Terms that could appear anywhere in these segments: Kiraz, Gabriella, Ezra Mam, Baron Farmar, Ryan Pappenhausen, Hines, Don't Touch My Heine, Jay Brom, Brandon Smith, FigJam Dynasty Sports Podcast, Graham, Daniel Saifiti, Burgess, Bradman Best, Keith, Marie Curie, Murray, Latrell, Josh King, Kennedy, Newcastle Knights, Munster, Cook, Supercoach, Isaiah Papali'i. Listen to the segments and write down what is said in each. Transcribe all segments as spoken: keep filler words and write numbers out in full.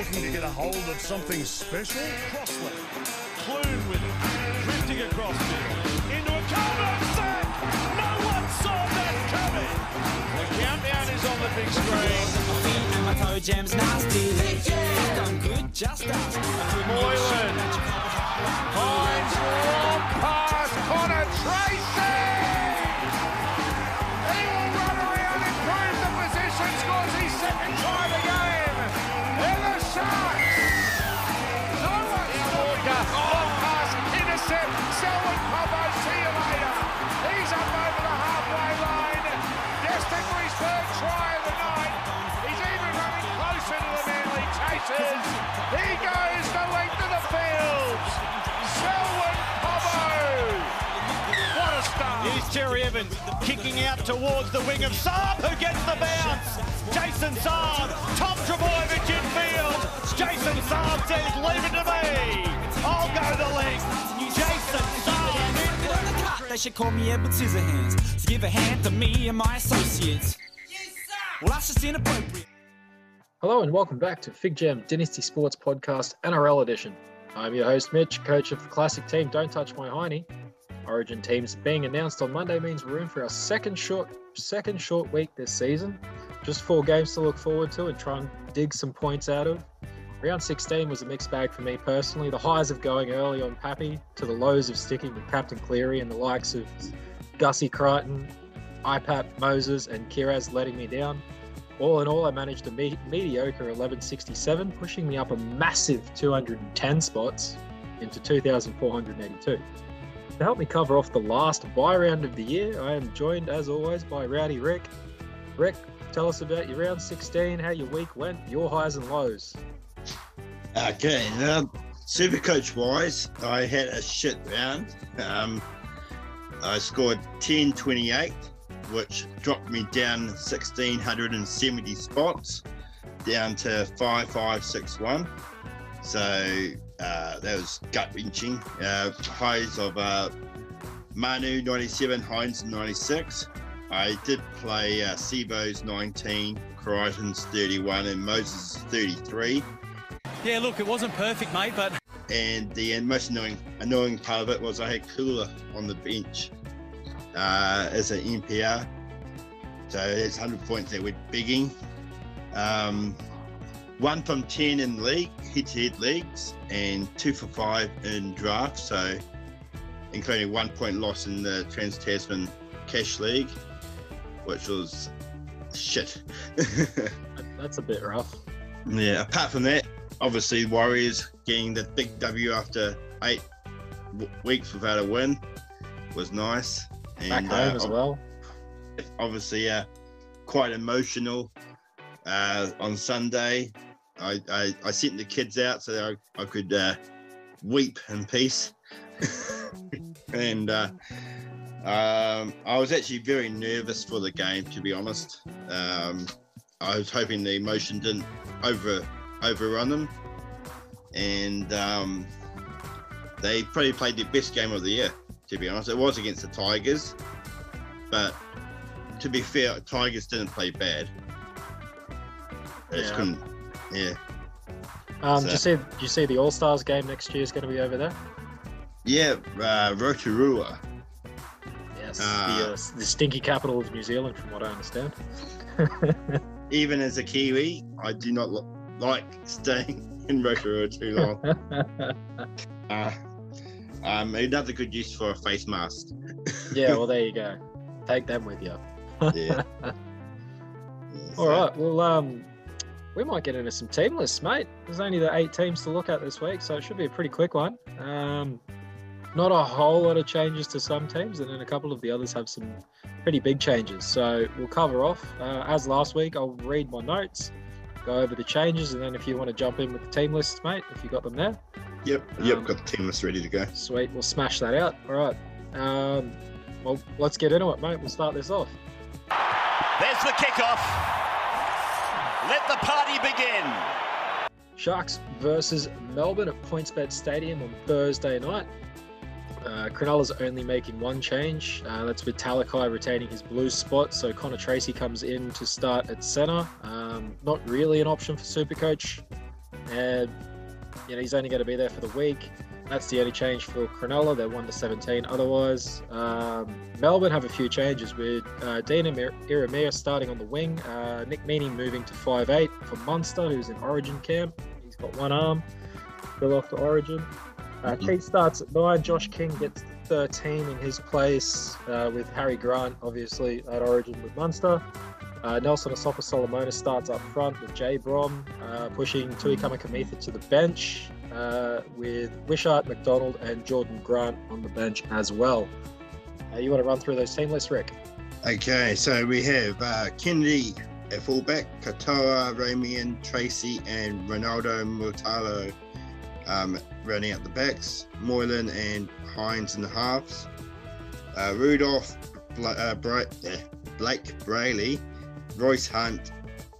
Looking to get a hold of something special. Crossley, Clune with it, drifting across field, into a cover, sack! No one saw that coming! The countdown is on the big screen. My toe jam's nasty. Done good, just us. Moylan, Hines, long pass, Connor Tracy! He will run around, improve the position, scores his second try of the game. Selwyn Pablo, see you later. He's up over the halfway line. Destined for his third try of the night. He's even running closer to the Manly chasers. He goes the length of the field. Selwyn Pablo. What a start. Here's Jerry Evans kicking out towards the wing of Saab, who gets the bounce. Jason Saab, Tom Trbojevic in field. Jason Saab says, leave it to me. I'll go the length. They should call me Edward Scissorhands. So give a hand to me and my associates. Yes, well, that's just inappropriate. Hello and welcome back to FigJam Dynasty Sports Podcast N R L Edition. I'm your host Mitch, coach of the classic team Don't Touch My Heine. Origin teams being announced on Monday means we're in for our second short, second short week this season. Just four games to look forward to and try and dig some points out of. Round sixteen was a mixed bag for me personally. The highs of going early on Pappy to the lows of sticking with Captain Cleary and the likes of Gussie Crichton, I P A P, Moses and Kiraz letting me down. All in all, I managed a me- mediocre eleven sixty-seven, pushing me up a massive two hundred ten spots into two thousand four hundred eighty-two. To help me cover off the last buy round of the year, I am joined as always by Rowdy Rick. Rick, tell us about your round sixteen, how your week went, your highs and lows. Okay, um, super coach wise, I had a shit round. Um, I scored ten twenty-eight, which dropped me down one thousand six hundred seventy spots, down to five five six one. So uh, that was gut wrenching. Uh, highs of uh, Manu ninety-seven, Hines ninety-six. I did play uh, Sebo's nineteen, Crichton's thirty-one, and Moses' thirty-three. Yeah, look, it wasn't perfect, mate, but... And the most annoying annoying part of it was I had Kula on the bench uh, as an N P R. So there's one hundred points that we're bigging. Um, one from ten in league, head-to-head leagues, and two for five in draft, so including one point loss in the Trans-Tasman Cash League, which was shit. That's a bit rough. Yeah, apart from that, obviously, Warriors getting the big W after eight w- weeks without a win was nice. And, Back home uh, as well. Obviously, uh, quite emotional uh, on Sunday. I, I, I sent the kids out so that I, I could uh, weep in peace. and uh, um, I was actually very nervous for the game, to be honest. Um, I was hoping the emotion didn't over. overrun them, and um, they probably played their best game of the year, to be honest. It was against the Tigers, but to be fair, Tigers didn't play bad. They yeah. just couldn't, yeah. Um, so, do, you see, do you see the All-Stars game next year is going to be over there? Yeah, uh, Rotorua. Yes, uh, the, uh, the stinky capital of New Zealand, from what I understand. Even as a Kiwi, I do not look like staying in Rotorua too long. uh, um, another good use for a face mask. Yeah, well, there you go. Take them with you. yeah. yeah. All so. right. Well, um, we might get into some team lists, mate. There's only the eight teams to look at this week, so it should be a pretty quick one. Um, not a whole lot of changes to some teams, and then a couple of the others have some pretty big changes. So we'll cover off. Uh, as last week, I'll read my notes, go over the changes, and then if you want to jump in with the team lists, mate, if you got them there. Yep, yep, um, got the team list ready to go. Sweet, we'll smash that out. All right. Um, well, let's get into it, mate. We'll start this off. There's the kickoff. Let the party begin. Sharks versus Melbourne at PointsBet Stadium on Thursday night. Uh, Cronulla's only making one change. Uh, that's with Talakai retaining his blue spot, so Connor Tracy comes in to start at centre. Um, not really an option for Supercoach. Uh, you know, he's only going to be there for the week. That's the only change for Cronulla. They're one to seventeen. Otherwise, um, Melbourne have a few changes with uh, Dean Ieremia starting on the wing. Uh, Nick Meaney moving to five eight for Munster, who's in Origin camp. He's got one arm. Still off to Origin. Uh, mm-hmm. Keith starts at nine. Josh King gets thirteen in his place, uh, with Harry Grant, obviously, at Origin with Munster. Uh, Nelson Asofa-Solomona starts up front with Jay Brom, uh, pushing Tui Kamakamitha to the bench, uh, with Wishart, McDonald and Jordan Grant on the bench as well. Uh, you want to run through those team lists, Rick? Okay, so we have uh, Kennedy at fullback, Katoa, Ramian, Tracy and Ronaldo Mutalo um, running out the backs, Moylan and Hines in the halves, uh, Rudolph, Bla- uh, Bra- uh, Blake Brailey, Royce Hunt,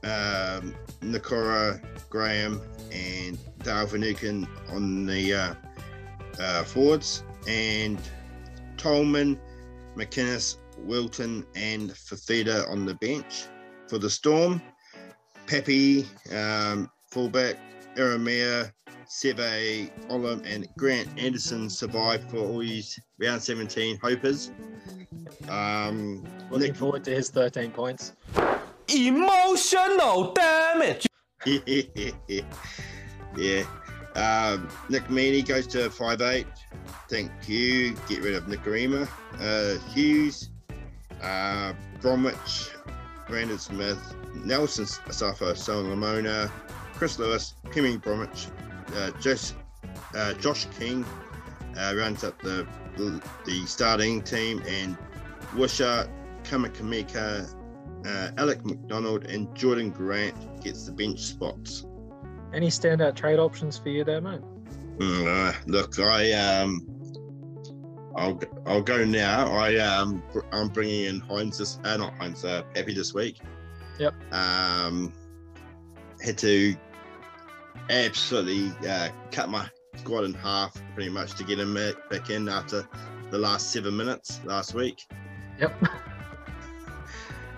um, Nicola Graham and Dale Vanuken on the uh, uh, forwards, and Tolman, McInnes, Wilton and Fafita on the bench. For the Storm, Pepe, um, fullback, Ieremia, Seve, Olam and Grant Anderson survived for all these round seventeen hopers. Um, Looking Nick- forward to his thirteen points. Emotional damage. Yeah, yeah. Um, Nick Meaney goes to five eight. Thank you. Get rid of Nick Ieremia. Uh, Hughes, uh, Bromwich, Brandon Smith, Nelson Asofa-Solomona, Chris Lewis, Kimmy Bromwich, uh, Josh, uh, Josh King uh, rounds up the, the the starting team, and Wishart, Kamakamika, Uh, Alec McDonald and Jordan Grant gets the bench spots. Any standout trade options for you there, mate? Mm, uh, look, I um, I'll I'll go now. I um, I'm bringing in Hines this, uh, not Hines, uh, Pepe this week. Yep. Um, had to absolutely uh, cut my squad in half pretty much to get him back in after the last seven minutes last week. Yep.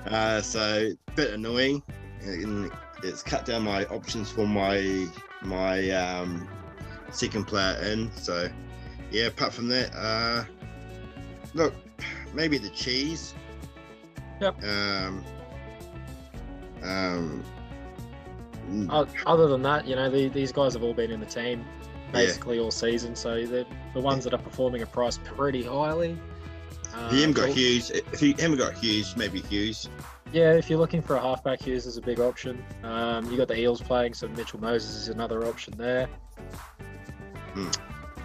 Uh, so bit annoying, and it's cut down my options for my my um, second player in. So yeah, apart from that, uh, look, maybe the cheese. Yep. Um. Um. Other than that, you know, the, these guys have all been in the team basically yeah. all season. So the the ones that are performing are priced pretty highly. Um, if you haven't got Hughes, if you haven't got Hughes, maybe Hughes. Yeah, if you're looking for a halfback, Hughes is a big option. Um, you got the Eels playing, so Mitchell Moses is another option there. Hmm.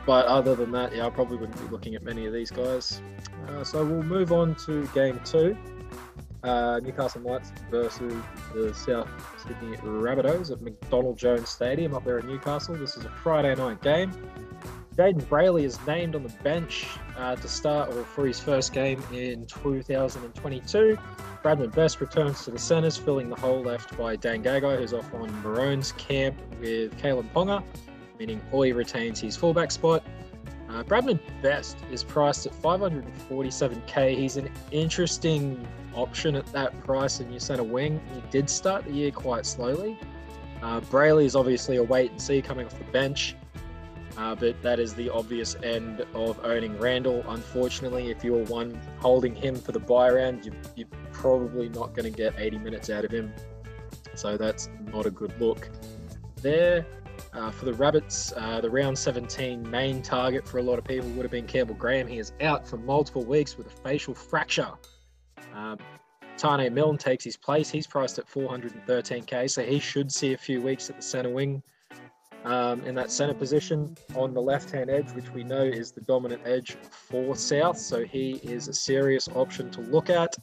But other than that, yeah, I probably wouldn't be looking at many of these guys. Uh, so we'll move on to game two. Uh, Newcastle Knights versus the South Sydney Rabbitohs at McDonald Jones Stadium up there in Newcastle. This is a Friday night game. Jayden Brailey is named on the bench uh, to start or for his first game in two thousand twenty-two. Bradman Best returns to the centres, filling the hole left by Dan Gagai, who's off on Maroon's camp with Kalen Ponga, meaning Oi retains his fullback spot. Uh, Bradman Best is priced at five forty-seven k. He's an interesting option at that price in your centre wing. He did start the year quite slowly. Uh, Brailey is obviously a wait and see coming off the bench. Uh, but that is the obvious end of owning Randall. Unfortunately, if you're one holding him for the buy round, you, you're probably not going to get eighty minutes out of him. So that's not a good look there. Uh, for the Rabbits, uh, the round seventeen main target for a lot of people would have been Campbell Graham. He is out for multiple weeks with a facial fracture. Uh, Tane Milne takes his place. He's priced at four thirteen k, so he should see a few weeks at the centre wing. Um, in that centre position on the left-hand edge, which we know is the dominant edge for South, so he is a serious option to look at.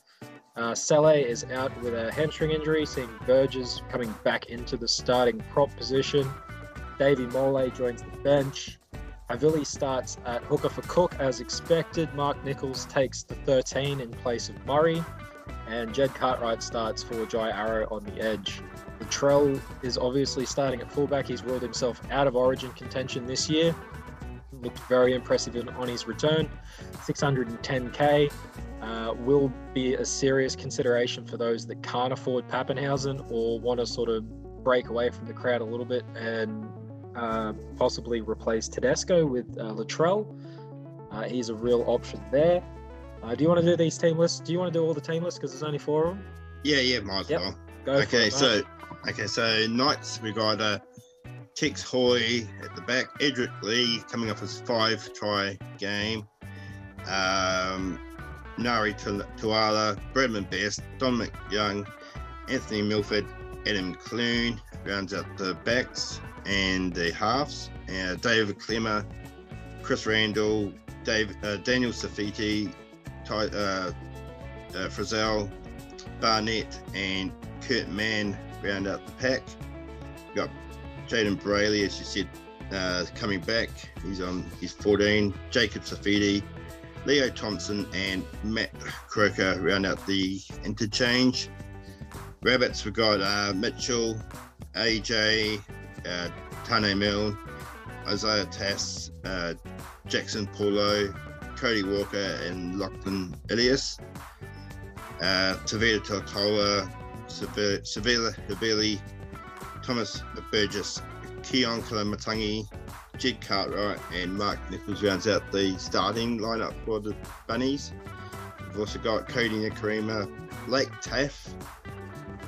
Uh, Saleh is out with a hamstring injury, seeing Burgess coming back into the starting prop position. Davey Mole joins the bench. Havili starts at hooker for Cook, as expected. Mark Nichols takes the thirteen in place of Murray, and Jed Cartwright starts for Jai Arrow on the edge. Latrell is obviously starting at fullback. He's ruled himself out of Origin contention this year. Looked very impressive on his return. six ten k uh, will be a serious consideration for those that can't afford Pappenhausen or want to sort of break away from the crowd a little bit and uh, possibly replace Tedesco with uh, Latrell. Uh, he's a real option there. Uh, do you want to do these team lists? Do you want to do all the team lists? Because there's only four of them. Yeah, yeah, might as yep. well. Go okay, for it, so okay, so Knights, we got uh, Tix Hoy at the back. Edric Lee coming off his five-try game. Um, Ngari Tuala, Bradman Best, Dominic Young, Anthony Milford, Adam Clune rounds out the backs and the halves. Uh, David Clemmer, Chris Randall, Dave, uh, Daniel Safiti, Ty, uh, uh, Frizzell, Barnett, and Kurt Mann round out the pack. We've got Jayden Brailey, as you said, uh, coming back. He's on. He's fourteen. Jacob Safiti, Leo Thompson, and Matt Croker round out the interchange. Rabbits, we've got uh, Mitchell, A J, uh, Tane Milne, Isaiah Tass, uh, Jackson Paulo, Cody Walker, and Lachlan Ilias. Uh, Tavita Totola, Sevilla Hibeli, Thomas Burgess, Keon Kalamatangi, Jed Cartwright, and Mark Nichols rounds out the starting lineup for the Bunnies. We've also got Cody Nikarima, Blake Taff,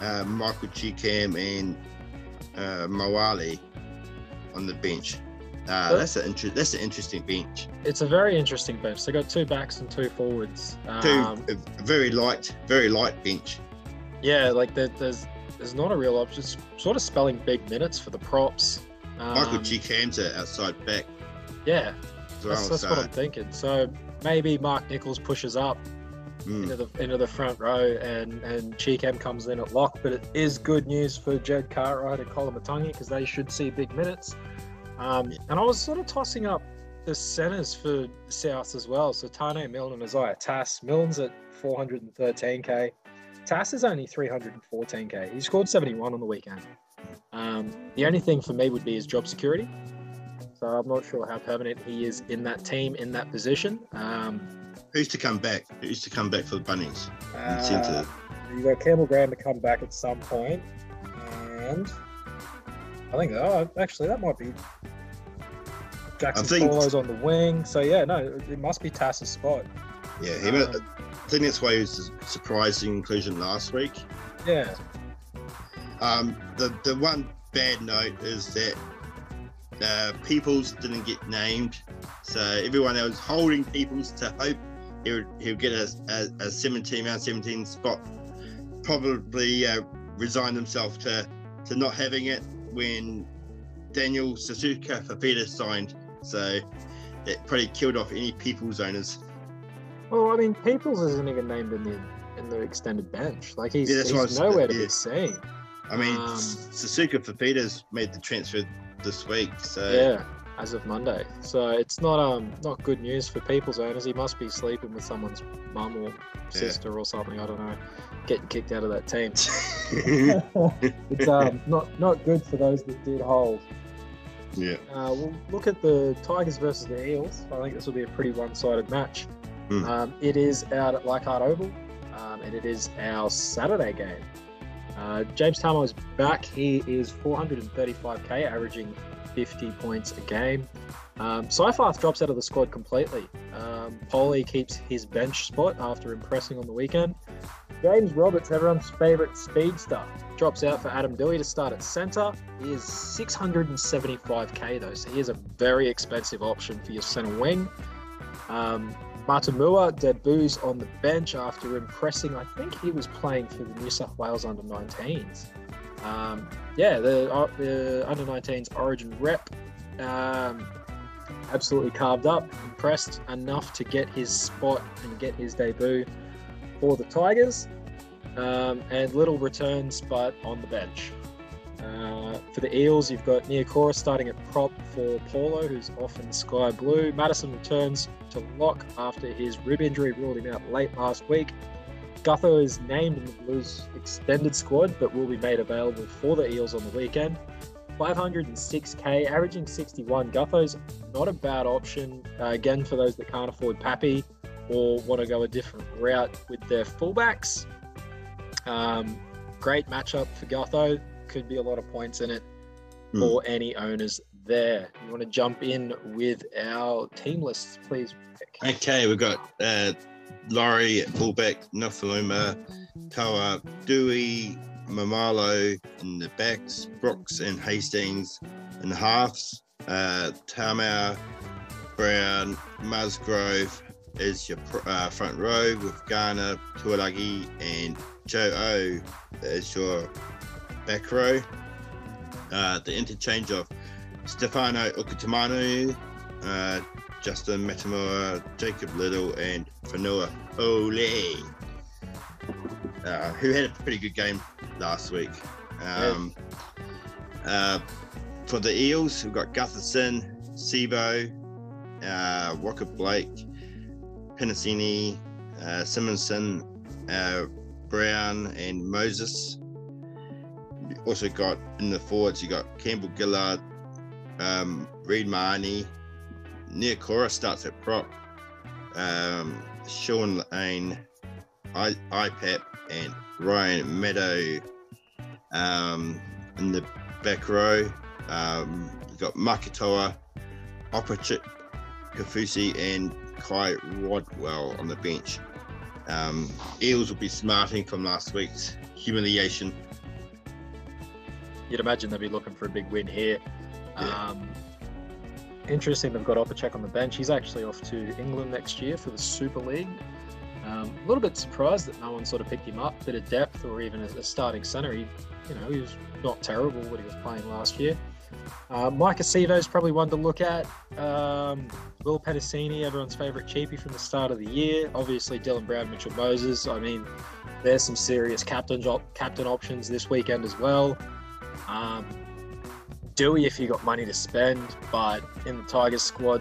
uh, Michael Cheekam, and uh, Mawali on the bench. Uh, that's an inter- that's an interesting bench. It's a very interesting bench. They got two backs and two forwards. Um, two very light, very light bench. Yeah, like there, there's there's not a real option. It's sort of spelling big minutes for the props. Um, Michael Cheekham's an outside back. Yeah, so that's, that's what I'm thinking. So maybe Mark Nichols pushes up mm. into the into the front row, and and Cheekham comes in at lock. But it is good news for Jed Cartwright and Kalamatangi because they should see big minutes. Um, and I was sort of tossing up the centres for South as well. So Tane Milne and Isaiah Tass. Milne's at four hundred thirteen k. Tass is only three hundred fourteen k. He scored seventy-one on the weekend. Um, the only thing for me would be his job security. So I'm not sure how permanent he is in that team, in that position. Um, Who's to come back? Who's to come back for the Bunnies? Uh, You've got Campbell Graham to come back at some point. And... I think, oh, actually, that might be Jackson think, Paulo's on the wing. So, yeah, no, it must be Tass's spot. Yeah, he um, was, I think that's why he was a surprising inclusion last week. Yeah. Um, the, the one bad note is that uh, Peoples didn't get named. So everyone else holding Peoples to hope he'll, he'll get a, a, a seventeen round seventeen spot. Probably uh, resigned himself to, to not having it when Daniel Sasuka Fafita signed, so that probably killed off any Peoples owners. Well, I mean, Peoples isn't even named in the in the extended bench. Like he's, yeah, he's was, nowhere to yeah. be seen. I mean, um, Sasuka Fafita's made the transfer this week, so yeah, as of Monday. So it's not um not good news for Peoples owners. He must be sleeping with someone's mum or sister yeah. or something. I don't know. Getting kicked out of that team. It's um, not not good for those that did hold. Yeah. Uh, we'll look at the Tigers versus the Eels. I think this will be a pretty one-sided match. Mm. Um, it is out at Leichhardt Oval, um, and it is our Saturday game. Uh, James Tamo is back. He is four hundred thirty-five k, averaging fifty points a game. Um, Seifarth drops out of the squad completely. Um, Poley keeps his bench spot after impressing on the weekend. James Roberts, everyone's favourite speedster, drops out for Adam Dewey to start at centre. He is six hundred seventy-five k though, so he is a very expensive option for your centre wing. Um, Matamua debuts on the bench after impressing. I think he was playing for the New South Wales under nineteens. Um, yeah, the, uh, the under nineteens origin rep. Um, absolutely carved up, impressed enough to get his spot and get his debut for the Tigers, um, and Little returns but on the bench. Uh, for the Eels, you've got Niokora starting at prop for Paulo, who's off in sky blue. Madison returns to lock after his rib injury ruled him out late last week. Gutho is named in the Blues extended squad but will be made available for the Eels on the weekend. five hundred six k, averaging sixty-one. Gutho's not a bad option, uh, again for those that can't afford Pappy or want to go a different route with their fullbacks. Um, great matchup for Gutho. could be a lot of points in it mm. for any owners there. You want to jump in with our team lists, please? Okay, we've got uh, Laurie, Bullbeck, Nofaluma, Toa, Dewey, Mamalo in the backs, Brooks and Hastings in the halves, uh, Tamau, Brown, Musgrove is your uh, front row with Garner, Tuolagi and Joe O is your back row. Uh, the interchange of Stefano Ukutamanu, uh, Justin Matamura, Jacob Little and Fanua Ole, uh, who had a pretty good game last week. Um, uh, for the Eels, we've got Gutherson, Sebo, uh, Walker Blake, Penasini, uh, Simonson, uh, Brown and Moses. Also got in the forwards, you got Campbell Gillard, um, Reid Marnie, Neokora starts at prop, um, Sean Lane, I- IPAP and Ryan Meadow um, in the back row. Um, you've got Makatoa, Opachik, Kafusi and Kai Rodwell on the bench. Um, Eels will be smarting from last week's humiliation. You'd imagine they'll be looking for a big win here. Yeah. Um, interesting, they've got Opachik on the bench. He's actually off to England next year for the Super League. Um, a little bit surprised that no one sort of picked him up, bit of depth or even a starting centre. He, you know, he was not terrible when he was playing last year. Uh, Mike Acevo is probably one to look at. Um, Will Petticini, everyone's favourite cheapie from the start of the year. Obviously, Dylan Brown, Mitchell Moses. I mean, there's some serious captain op- captain options this weekend as well. Um, Dewey, if you got money to spend, but in the Tigers squad,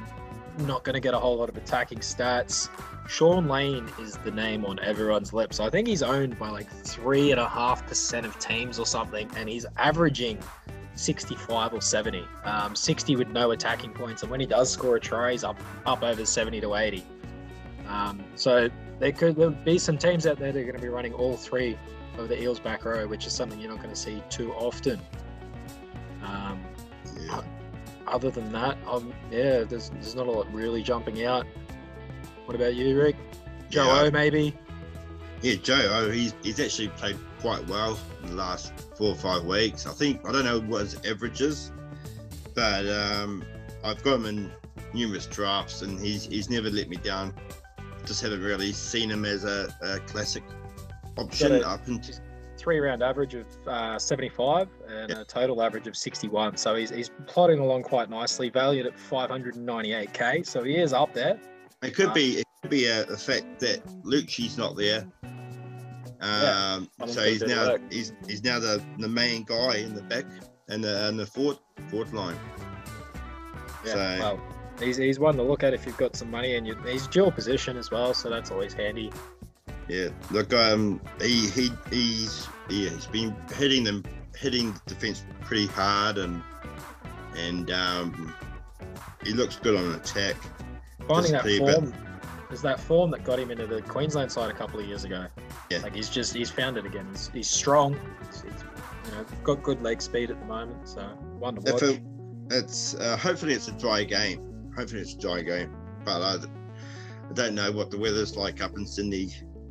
not going to get a whole lot of attacking stats. Sean Lane is the name on everyone's lips. I think he's owned by like three and a half percent of teams or something, and he's averaging sixty-five or seventy. Um, sixty with no attacking points, and when he does score a try, he's up up over seventy to eighty. Um, so there could there'll be some teams out there that are going to be running all three of the Eels back row, which is something you're not going to see too often. Um, yeah. Other than that, um, yeah, there's there's not a lot really jumping out. What about you, Rick? Joe yeah, O, maybe? Yeah, Joe O, he's, he's actually played quite well in the last four or five weeks. I think, I don't know what his average is, but um, I've got him in numerous drafts and he's he's never let me down. Just haven't really seen him as a, a classic option. A, up in three round average of uh, seventy-five and yeah. a total average of sixty-one. So he's, he's plodding along quite nicely, valued at five hundred ninety-eight K. So he is up there. It could um, be it could be a, a fact that Lucci's not there. Um, yeah, so he's now he's, he's now the, the main guy in the back and the and the fourth fourth line. Yeah, so, well, he's he's one to look at if you've got some money, and you, he's dual position as well, so that's always handy. Yeah, look, um, he he he's yeah, he's been hitting them hitting the defense pretty hard, and and um, he looks good on an attack. Finding that form, is that form that got him into the Queensland side a couple of years ago. Yeah. Like he's just, he's found it again. He's, he's strong. He's, he's, you know, got good leg speed at the moment. So one to watch. It, it's uh, hopefully it's a dry game. Hopefully it's a dry game. But I, I don't know what the weather's like up in Sydney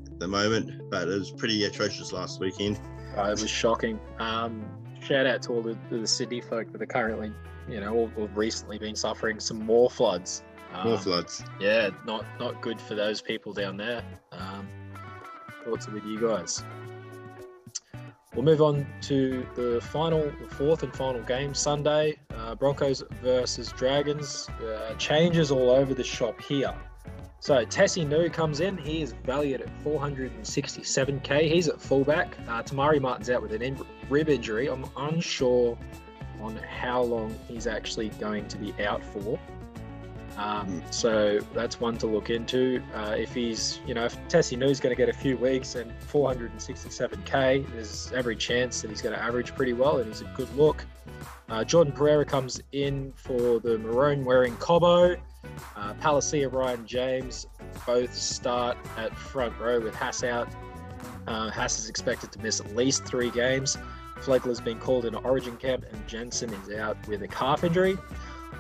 at the moment. But it was pretty atrocious last weekend. Uh, it was shocking. Um, shout out to all the, the Sydney folk that are currently, you know, or, or recently been suffering some more floods. More um, floods. Yeah, not not good for those people down there. Um, thoughts are with you guys. We'll move on to the final, the fourth and final game Sunday. Uh, Broncos versus Dragons. Uh, changes all over the shop here. So Tassie Nuu comes in. He is valued at four hundred sixty-seven K. He's at fullback. Uh, Tamari Martin's out with an in- rib injury. I'm unsure on how long he's actually going to be out for. Um, so that's one to look into. Uh, if he's, you know, if Tassie Nuu's going to get a few weeks and four hundred sixty-seven K, there's every chance that he's going to average pretty well and he's a good look. Uh, Jordan Pereira comes in for the maroon wearing Cobbo. Uh, Palacea, Ryan James both start at front row with Haas out. Uh, Haas is expected to miss at least three games. Flegler's been called in an origin camp and Jensen is out with a calf injury.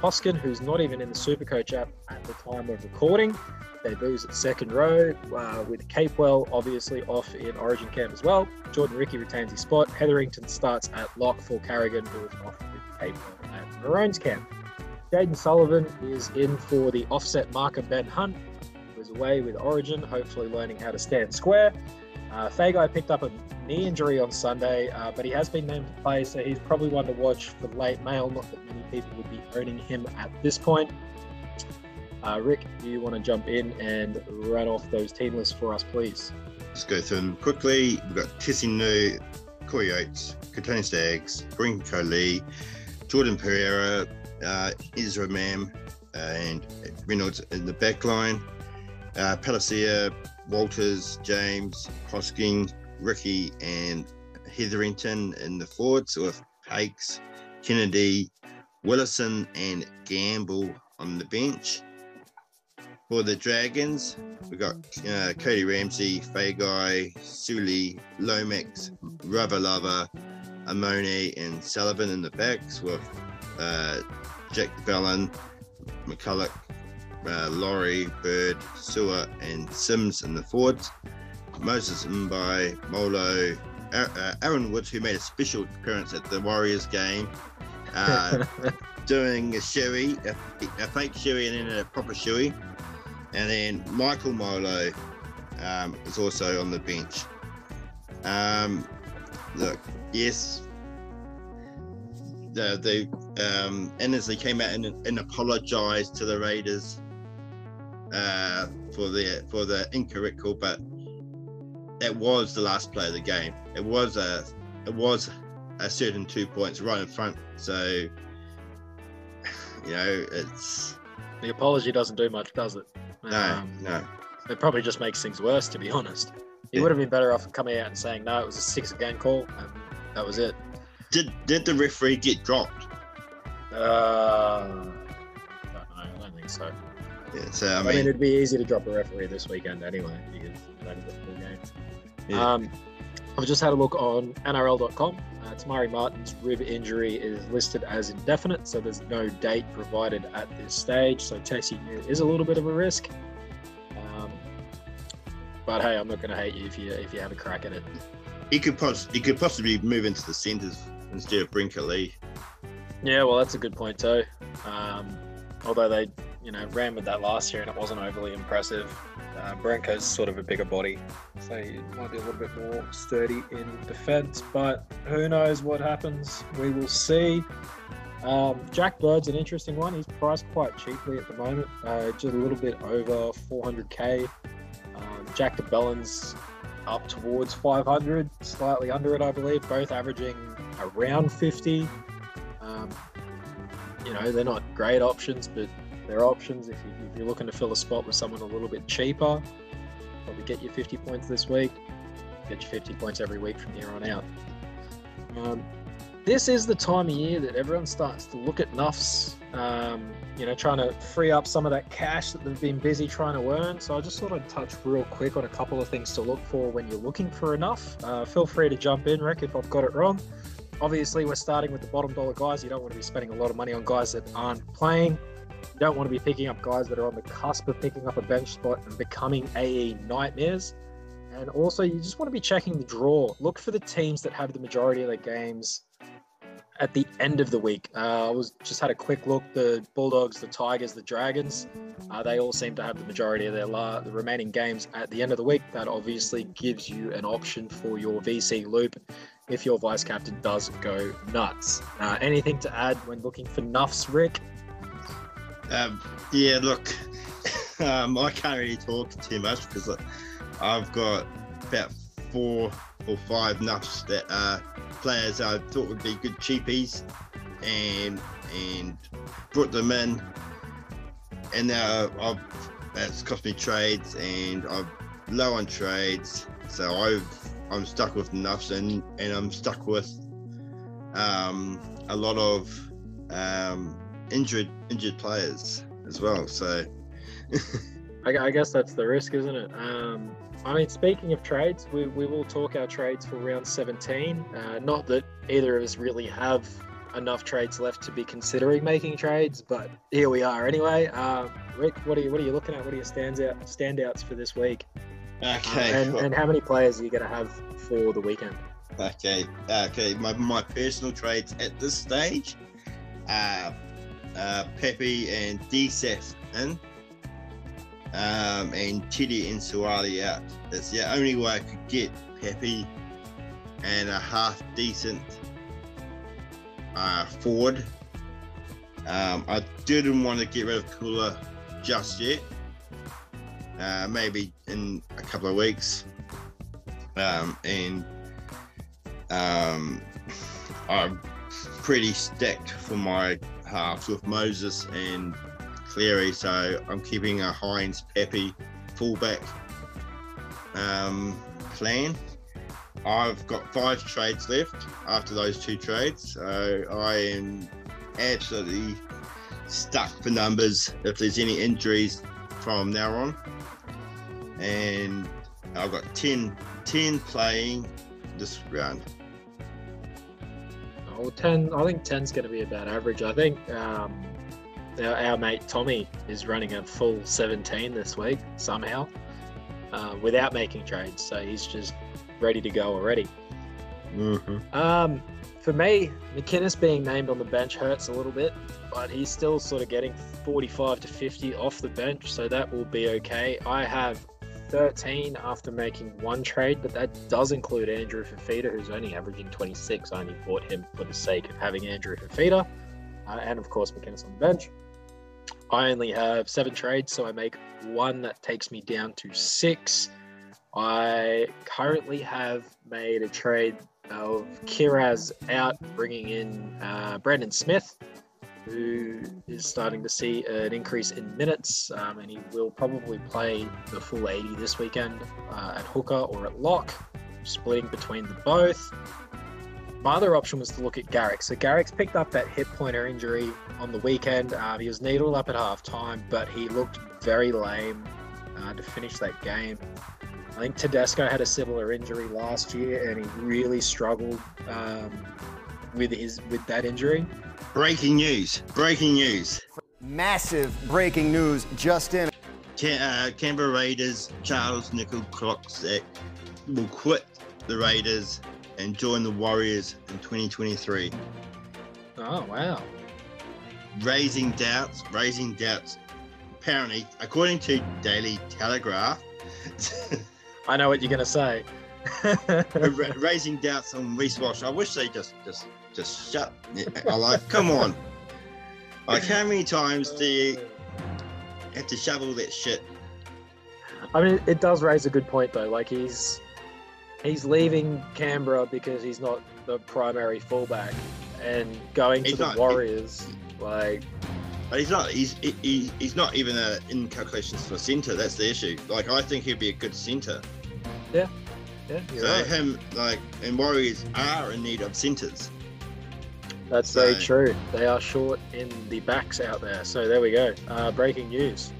Hoskin, who's not even in the Supercoach app at the time of recording, debuts at second row, uh, with Capewell obviously off in origin camp as well. Jordan Ricky retains his spot. Hetherington starts at lock for Carrigan, who is off with Capewell at Maroon's camp. Jayden Sullivan is in for the offset marker Ben Hunt, who is away with origin, hopefully learning how to stand square. Uh, Faggai picked up a knee injury on Sunday, uh, but he has been named to play, so he's probably one to watch for late mail. Not that many people would be owning him at this point. Uh, Rick, do you want to jump in and run off those team lists for us, please? Let's go through them quickly. We've got Tissinu, Corey Oates, Katoni Staggs, Brinko Lee, Jordan Pereira, uh, Ezra Mam, uh, and Reynolds in the back line. Uh, Palacia, Walters, James, Hosking, Ricky and Hetherington in the forwards with Hakes, Kennedy, Willison and Gamble on the bench. For the Dragons, we've got uh, Cody Ramsey, Faggai, Suli, Lomax, Ravalava, Amone and Sullivan in the backs with uh, Jack Vellon, McCulloch, Uh, Laurie, Bird, Sewer and Sims in the forwards. Moses Mbai, Molo, uh, Aaron Woods, who made a special appearance at the Warriors game, uh, doing a shoey, a, a fake shoey and then a proper shoey. And then Michael Molo um, is also on the bench. Um, look, yes, the, the um, Annesley came out and, and apologised to the Raiders Uh, for the for the incorrect call, but it was the last play of the game. It was a it was a certain two points right in front. So you know, it's the apology doesn't do much, does it? No, um, no. It probably just makes things worse, to be honest. He yeah. would have been better off coming out and saying, "No, it was a six-game call, and that was it." Did did the referee get dropped? Uh, I don't know. I don't think so. Yeah, so, I, mean, I mean, it'd be easy to drop a referee this weekend anyway. Because the game. Yeah. Um, I've just had a look on N R L dot com. Uh, Tamari Martin's rib injury is listed as indefinite, so there's no date provided at this stage. So Tassie is a little bit of a risk. Um, but hey, I'm not going to hate you if you if you have a crack at it. He could pos- he could possibly move into the centres instead of Brinker Lee. Yeah, well, that's a good point too. Um, although they. You know, ran with that last year and it wasn't overly impressive. Uh, Branko's sort of a bigger body, so he might be a little bit more sturdy in defence, but who knows what happens. We will see. Um, Jack Bird's an interesting one. He's priced quite cheaply at the moment, uh, just a little bit over four hundred K. Um, Jack DeBellin's up towards five hundred, slightly under it, I believe, both averaging around fifty. Um, you know, they're not great options, but their options if, you, if you're looking to fill a spot with someone a little bit cheaper. Probably get your fifty points this week, get your fifty points every week from here on out. Um, this is the time of year that everyone starts to look at nuffs, um, you know, trying to free up some of that cash that they've been busy trying to earn. So I just thought I'd touch real quick on a couple of things to look for when you're looking for a nuff. Uh, feel free to jump in, Rick, if I've got it wrong. Obviously, we're starting with the bottom dollar guys. You don't want to be spending a lot of money on guys that aren't playing. You don't want to be picking up guys that are on the cusp of picking up a bench spot and becoming A E nightmares. And also, you just want to be checking the draw. Look for the teams that have the majority of their games at the end of the week. Uh, I was just had a quick look. The Bulldogs, the Tigers, the Dragons, uh, they all seem to have the majority of their la- the remaining games at the end of the week. That obviously gives you an option for your V C loop if your vice-captain does go nuts. Uh, anything to add when looking for nuffs, Rick? Um, yeah, look, um, I can't really talk too much because look, I've got about four or five nuffs that are players I thought would be good cheapies, and and brought them in, and now I've, it's cost me trades, and I'm low on trades, so I've, I'm stuck with nuffs, and, and I'm stuck with um, a lot of um, injured injured players as well, so I, I guess that's the risk, isn't it? Um, I mean, speaking of trades, we, we will talk our trades for round seventeen. Uh, not that either of us really have enough trades left to be considering making trades, but here we are anyway. Uh, Rick, what are you what are you looking at? What are your stands out, standouts for this week? Okay. Uh, and, well, and how many players are you going to have for the weekend? Okay. Okay. My my personal trades at this stage are uh, Pepe and D S A F in. Um, and Teddy and Suwali out. That's the only way I could get Pepe and a half decent uh, forward. Um, I didn't want to get rid of Kula just yet. Uh, maybe in a couple of weeks. Um, and um, I'm pretty stacked for my halves with Moses and Cleary, so I'm keeping a Hines Pepe fullback um, plan. I've got five trades left after those two trades, so I am absolutely stuck for numbers if there's any injuries from now on. And I've got ten, ten playing this round. Oh, ten, I think ten's going to be about average. I think. Um... Our mate Tommy is running a full seventeen this week somehow uh, without making trades, so he's just ready to go already. Mm-hmm. Um, for me, McInnes being named on the bench hurts a little bit, but he's still sort of getting forty-five to fifty off the bench, so that will be okay. I have thirteen after making one trade, but that does include Andrew Fifita, who's only averaging twenty-six. I only bought him for the sake of having Andrew Fifita. Uh, and of course McInnes on the bench. I only have seven trades, so I make one that takes me down to six. I currently have made a trade of Kiraz out, bringing in uh, Brandon Smith, who is starting to see an increase in minutes, um, and he will probably play the full eighty this weekend uh, at hooker or at lock, splitting between the both. My other option was to look at Garrick. So Garrick's picked up that hip pointer injury on the weekend. Um, he was needled up at halftime, but he looked very lame uh, to finish that game. I think Tedesco had a similar injury last year, and he really struggled um, with his with that injury. Breaking news! Breaking news! Massive breaking news just in. Can, uh, Canberra Raiders Charles Nichols Kloksak will quit the Raiders and join the Warriors in twenty twenty-three. Oh, wow. Raising doubts, raising doubts. Apparently, according to Daily Telegraph... I know what you're going to say. Raising doubts on Reece Walsh. I wish they just just, just shut... I like, come on. Like, how many times do you have to shovel that shit? I mean, it does raise a good point, though. Like, he's... He's leaving Canberra because he's not the primary fullback, and going he's to the not, Warriors, he, like. But he's not. He's he, he's not even a, in calculations for centre. That's the issue. Like, I think he'd be a good centre. Yeah, yeah. You're so right. him like and Warriors are in need of centres. That's so. Very true. They are short in the backs out there. So there we go. Uh, breaking news.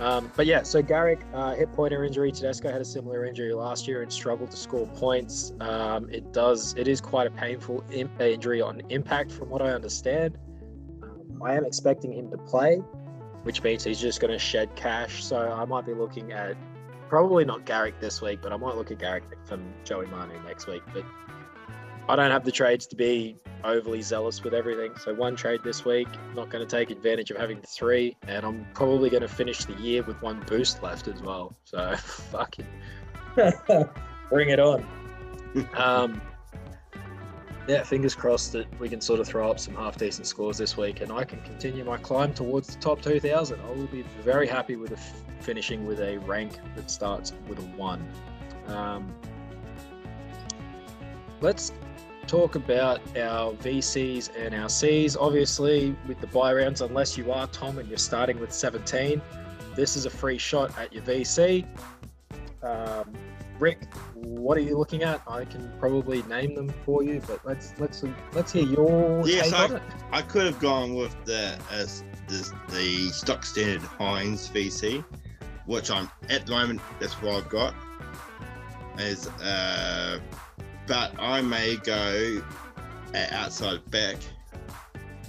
Um, but yeah, so Garrick, uh, hip pointer injury. Tedesco had a similar injury last year and struggled to score points. Um, it does, it is quite a painful in- injury on impact, from what I understand. Um, I am expecting him to play, which means he's just going to shed cash. So I might be looking at probably not Garrick this week, but I might look at Garrick from Joey Manu next week. But I don't have the trades to be overly zealous with everything. So one trade this week, not going to take advantage of having three, and I'm probably going to finish the year with one boost left as well. So fucking bring it on. um, yeah, fingers crossed that we can sort of throw up some half-decent scores this week, and I can continue my climb towards the top two thousand. I will be very happy with a f- finishing with a rank that starts with a one. Um, let's... talk about our V Cs and our Cs. Obviously, with the buy rounds, unless you are Tom and you're starting with seventeen, this is a free shot at your V C. Um, Rick, what are you looking at? I can probably name them for you, but let's let's let's hear your yes, take I, on it. I could have gone with the uh, the, the stock standard Hines V C. which I'm at the moment, that's what I've got. Is uh, but I may go at outside back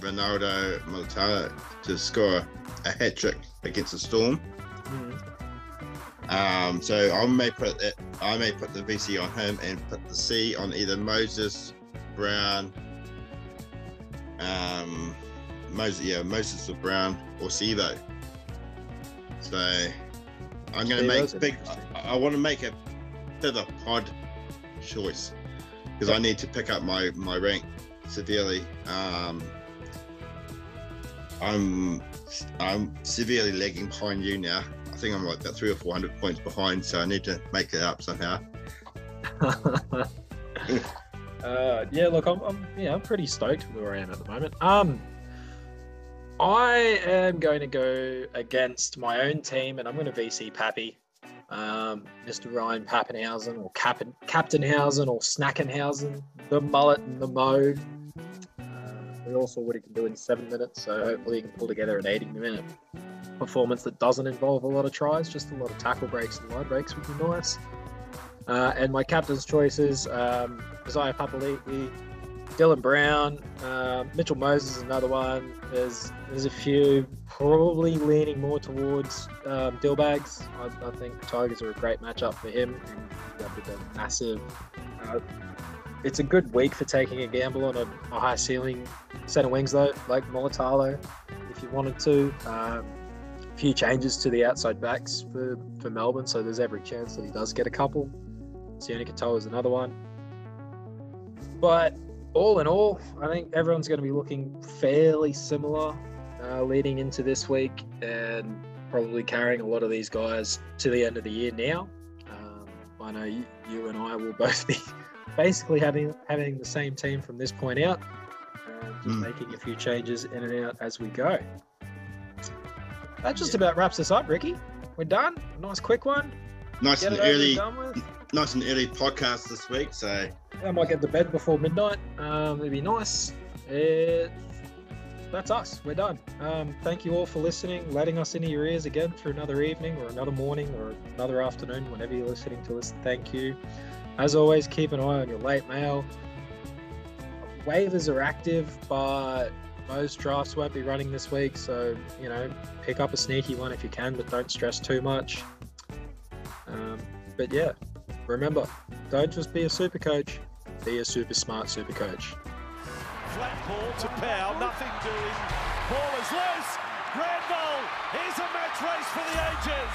Ronaldo Multala to score a hat trick against the Storm. Mm. Um, so I may put it, I may put the V C on him and put the C on either Moses Brown, um, Moses yeah Moses or Brown or Sevo. So I'm going to make big. I, I want to make a bit of a pod choice because I need to pick up my my rank severely. Um, I'm I'm severely lagging behind you now. I think I'm like about three or four hundred points behind, so I need to make it up somehow. uh, yeah, look, I'm, I'm yeah, I'm pretty stoked where I am at the moment. Um, I am going to go against my own team, and I'm going to V C Pappy, um, Mister Ryan Pappenhausen or Cap- Captainhausen or Snackenhausen, the mullet and the mo. We all saw what he can do in seven minutes, so hopefully he can pull together an eighty-minute performance that doesn't involve a lot of tries, just a lot of tackle breaks and line breaks would be nice. Uh, and my captain's choices, um, Isaiah Papali'i, Dylan Brown, uh, Mitchell Moses is another one. There's there's a few probably leaning more towards um, Dillbags. I, I think the Tigers are a great matchup for him. That would be a massive... Uh, It's a good week for taking a gamble on a, a high ceiling centre wings though, like Molitalo, if you wanted to. Um, a few changes to the outside backs for, for Melbourne, so there's every chance that he does get a couple. Sione Katoa is another one. But all in all, I think everyone's going to be looking fairly similar uh, leading into this week and probably carrying a lot of these guys to the end of the year now. Um, I know you, you and I will both be... basically having having the same team from this point out, uh, just mm. making a few changes in and out as we go. That just yeah. about wraps us up, Ricky. We're done. Nice quick one. Nice get and early. And nice and early podcast this week. So I might get to bed before midnight. Um, it'd be nice. It, that's us. We're done. Um, thank you all for listening, letting us into your ears again for another evening or another morning or another afternoon, whenever you're listening to us. Thank you. As always, keep an eye on your late mail. Waivers are active, but most drafts won't be running this week. So, you know, pick up a sneaky one if you can, but don't stress too much. Um, but yeah, remember, don't just be a super coach. Be a super smart super coach. Flat ball to Powell, nothing doing. Ball is loose. Granville, here's a match race for the ages.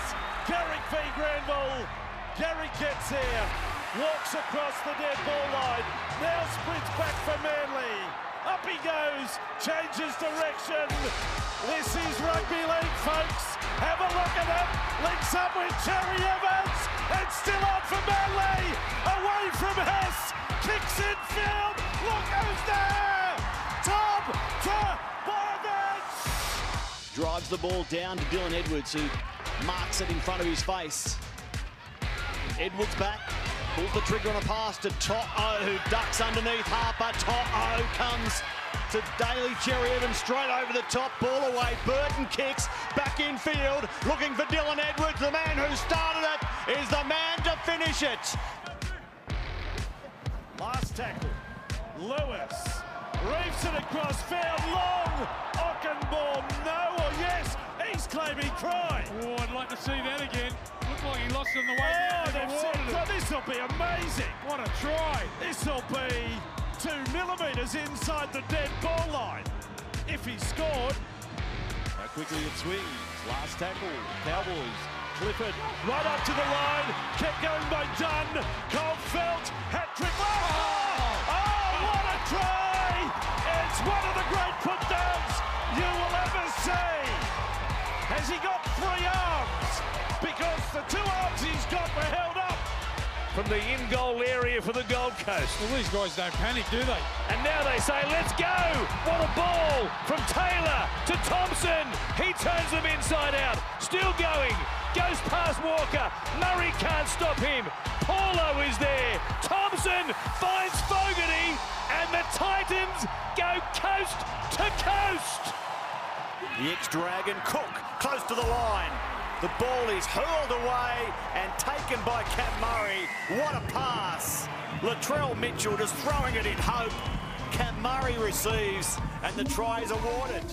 Garrick v Granville. Garrick gets here. Walks across the dead ball line, now sprints back for Manly. Up he goes, changes direction. This is rugby league, folks. Have a look at it. Links up with Cherry Evans. It's still on for Manly. Away from Hess. Kicks in field. Look who's there. Tom Trbojevic. Drives the ball down to Dylan Edwards, who marks it in front of his face. Edwards back. Pulls the trigger on a pass to To'o, who ducks underneath Harper. To'o comes to Daly Cherry Evans straight over the top, ball away. Burton kicks back in field, looking for Dylan Edwards. The man who started it is the man to finish it. Last tackle, Lewis reefs it across field. Long Ockenbaum, no or yes, he's claiming try. Oh, I'd like to see that again. Like he lost on the way oh, down. Well, this will be amazing. What a try. This will be two millimetres inside the dead ball line. If he scored. How quickly it swings. Last tackle. Cowboys. Clifford right up to the line. Kept going by Dunn. Cole Felt. Hat trick. Oh, oh, what a try. It's one of the great put-downs you will ever see. Has he got three arms? Because the two arms he's got were held up from the in-goal area for the Gold Coast. Well, these guys don't panic, do they? And now they say, let's go! What a ball from Taylor to Thompson. He turns them inside out. Still going. Goes past Walker. Murray can't stop him. Paulo is there. Thompson finds Fogarty. And the Titans go coast to coast. The ex-Dragon Cook close to the line. The ball is hurled away and taken by Cap Murray. What a pass. Latrell Mitchell just throwing it in hope. Cap Murray receives and the try is awarded.